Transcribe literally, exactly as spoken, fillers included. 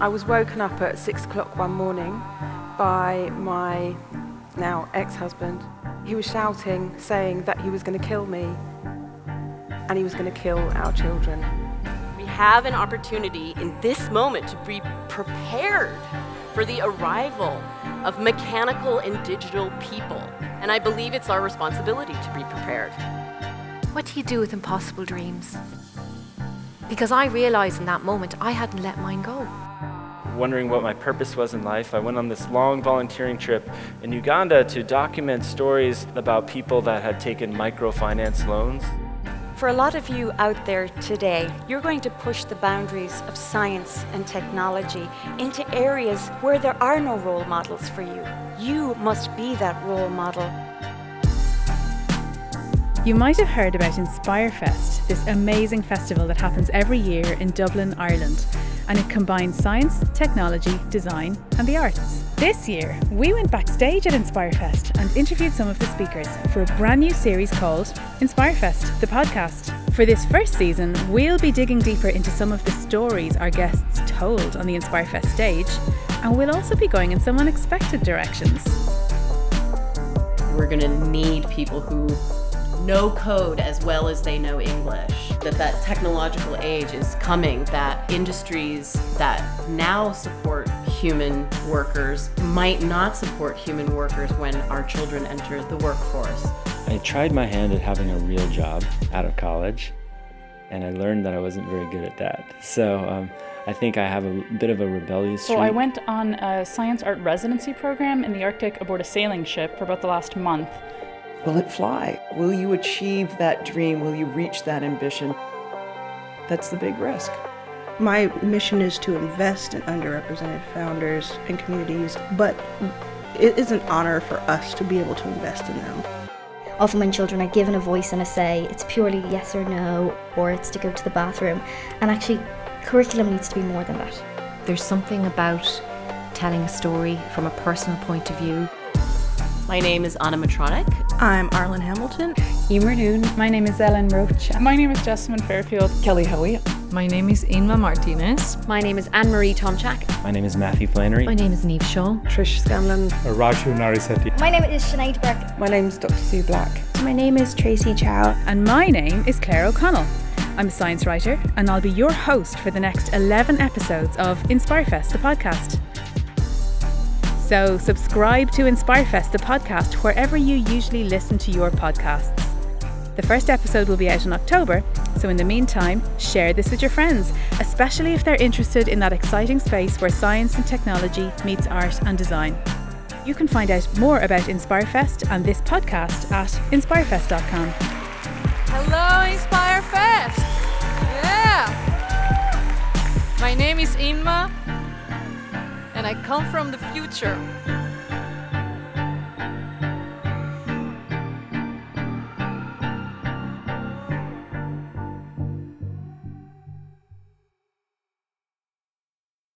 I was woken up at six o'clock one morning by my now ex-husband. He was shouting, saying that he was going to kill me and he was going to kill our children. We have an opportunity in this moment to be prepared for the arrival of mechanical and digital people. And I believe it's our responsibility to be prepared. What do you do with impossible dreams? Because I realized in that moment I hadn't let mine go. Wondering what my purpose was in life, I went on this long volunteering trip in Uganda to document stories about people that had taken microfinance loans. For a lot of you out there today, you're going to push the boundaries of science and technology into areas where there are no role models for you. You must be that role model. You might have heard about Inspirefest, this amazing festival that happens every year in Dublin, Ireland. And it combines science, technology, design and the arts. This year, we went backstage at Inspirefest and interviewed some of the speakers for a brand new series called Inspirefest, the podcast. For this first season, we'll be digging deeper into some of the stories our guests told on the Inspirefest stage, and we'll also be going in some unexpected directions. We're going to need people who know code as well as they know English. That that technological age is coming, that industries that now support human workers might not support human workers when our children enter the workforce. I tried my hand at having a real job out of college, and I learned that I wasn't very good at that. So um, I think I have a bit of a rebellious streak. So I went on a science art residency program in the Arctic aboard a sailing ship for about the last month. Will it fly? Will you achieve that dream? Will you reach that ambition? That's the big risk. My mission is to invest in underrepresented founders and communities, but it is an honor for us to be able to invest in them. Often when children are given a voice and a say, it's purely yes or no, or it's to go to the bathroom. And actually, curriculum needs to be more than that. There's something about telling a story from a personal point of view. My name is Anna Matronic. I'm Arlen Hamilton. Emer Noon. My name is Ellen Roche. My name is Jessamyn Fairfield. Kelly Howey. My name is Inma Martinez. My name is Anne Marie Tomchak. My name is Matthew Flannery. My name is Neve Shaw. Trish Scanlon. Raju Narasethi. My name is Sinead Burke. My name is Doctor Sue Black. My name is Tracy Chow. And my name is Claire O'Connell. I'm a science writer, and I'll be your host for the next eleven episodes of Inspirefest, the podcast. So subscribe to Inspirefest, the podcast, wherever you usually listen to your podcasts. The first episode will be out in October, so in the meantime, share this with your friends, especially if they're interested in that exciting space where science and technology meets art and design. You can find out more about Inspirefest and this podcast at inspirefest dot com. Hello, Inspirefest! Yeah! My name is Inma. And I come from the future.